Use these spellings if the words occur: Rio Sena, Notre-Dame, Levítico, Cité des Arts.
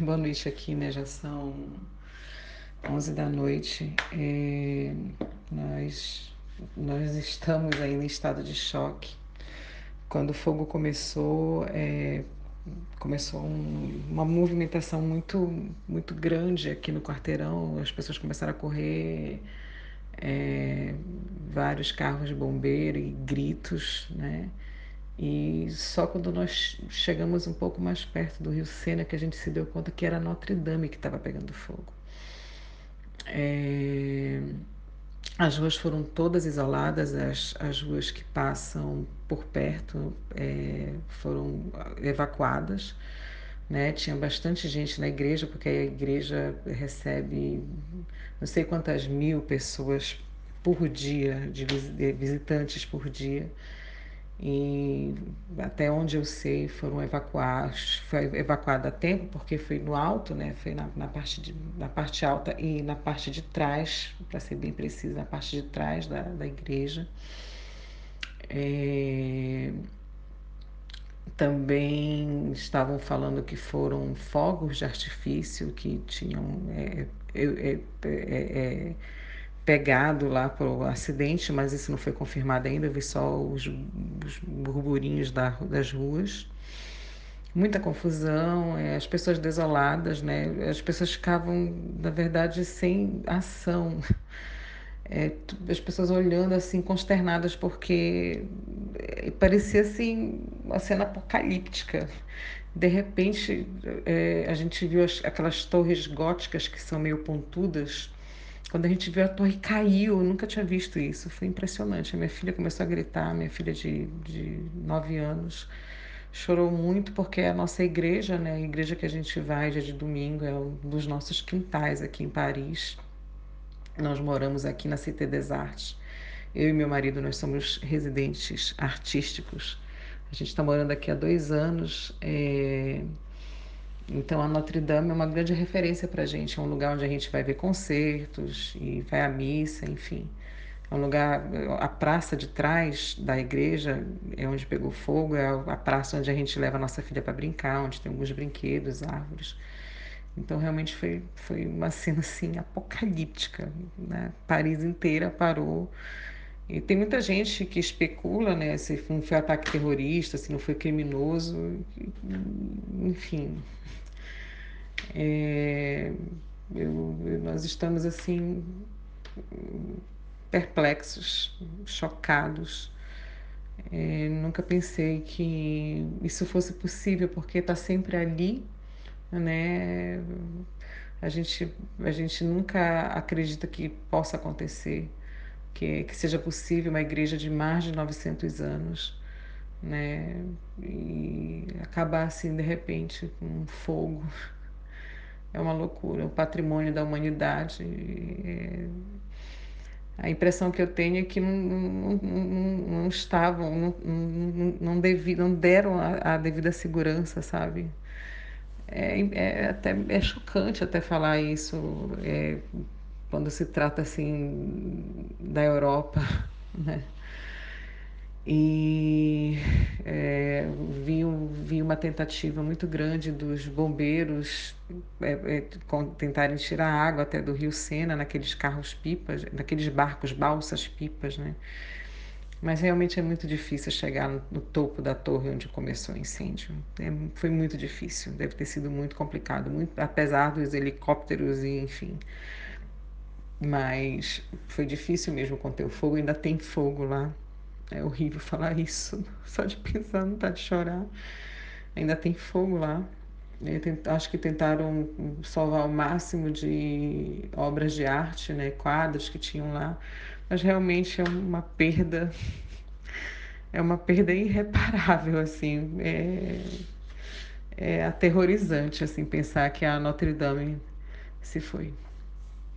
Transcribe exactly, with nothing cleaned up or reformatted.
Boa noite aqui, né? Já são onze da noite. É, nós, nós estamos ainda em estado de choque. Quando o fogo começou, é, começou um, uma movimentação muito, muito grande aqui no quarteirão. As pessoas começaram a correr, é, vários carros de bombeiro e gritos, né? E só quando nós chegamos um pouco mais perto do Rio Sena que a gente se deu conta que era Notre-Dame que estava pegando fogo. É... As ruas foram todas isoladas, as, as ruas que passam por perto é, foram evacuadas, né? Tinha bastante gente na igreja, porque a igreja recebe não sei quantas mil pessoas por dia, de visitantes por dia. E até onde eu sei foram evacuados, foi evacuado a tempo, porque foi no alto, né? Foi na, na, parte de, na parte alta e na parte de trás, para ser bem preciso, na parte de trás da, da igreja. É... Também estavam falando que foram fogos de artifício que tinham é, é, é, é, é... pegado lá pro acidente, mas isso não foi confirmado ainda. Eu vi só os, os burburinhos da, das ruas. Muita confusão, é, as pessoas desoladas, né? As pessoas ficavam, na verdade, sem ação. É, as pessoas olhando assim, consternadas, porque parecia assim uma cena apocalíptica. De repente, é, a gente viu as, aquelas torres góticas que são meio pontudas. Quando a gente viu a torre caiu, eu nunca tinha visto isso, foi impressionante. A minha filha começou a gritar, minha filha de, de nove anos, chorou muito porque a nossa igreja, né, a igreja que a gente vai dia de domingo, é um dos nossos quintais aqui em Paris. Nós moramos aqui na Cité des Arts. Eu e meu marido, nós somos residentes artísticos. A gente está morando aqui há dois anos, é... Então, a Notre-Dame é uma grande referência para a gente. É um lugar onde a gente vai ver concertos e vai à missa, enfim. É um lugar... A praça de trás da igreja é onde pegou fogo. É a praça onde a gente leva a nossa filha para brincar, onde tem alguns brinquedos, árvores. Então, realmente, foi, foi uma cena, assim, apocalíptica, né? Paris inteira parou. E tem muita gente que especula, né? Se não foi ataque terrorista, se não foi criminoso, enfim. É, eu, nós estamos, assim, perplexos, chocados. É, nunca pensei que isso fosse possível, porque está sempre ali, né? A gente, a gente nunca acredita que possa acontecer. Que, que seja possível uma igreja de mais de novecentos anos, né, e acabar assim de repente com um fogo, é uma loucura, o patrimônio da humanidade. É... A impressão que eu tenho é que não, não, não, não estavam, não, não, não, devi, não deram a, a devida segurança, sabe? É, é, até, é chocante até falar isso. É... Quando se trata, assim, da Europa, né? E é, vi, vi uma tentativa muito grande dos bombeiros é, é, tentarem tirar água até do Rio Sena, naqueles carros-pipas, naqueles barcos, balsas-pipas, né? Mas realmente é muito difícil chegar no, no topo da torre onde começou o incêndio. É, foi muito difícil, deve ter sido muito complicado, muito, apesar dos helicópteros e, enfim... Mas foi difícil mesmo conter o fogo, ainda tem fogo lá. É horrível falar isso, só de pensar não dá de chorar. Ainda tem fogo lá. Acho que tentaram salvar o máximo de obras de arte, né? Quadros que tinham lá. Mas realmente é uma perda, é uma perda irreparável, assim. É, é aterrorizante, assim, pensar que a Notre-Dame se foi.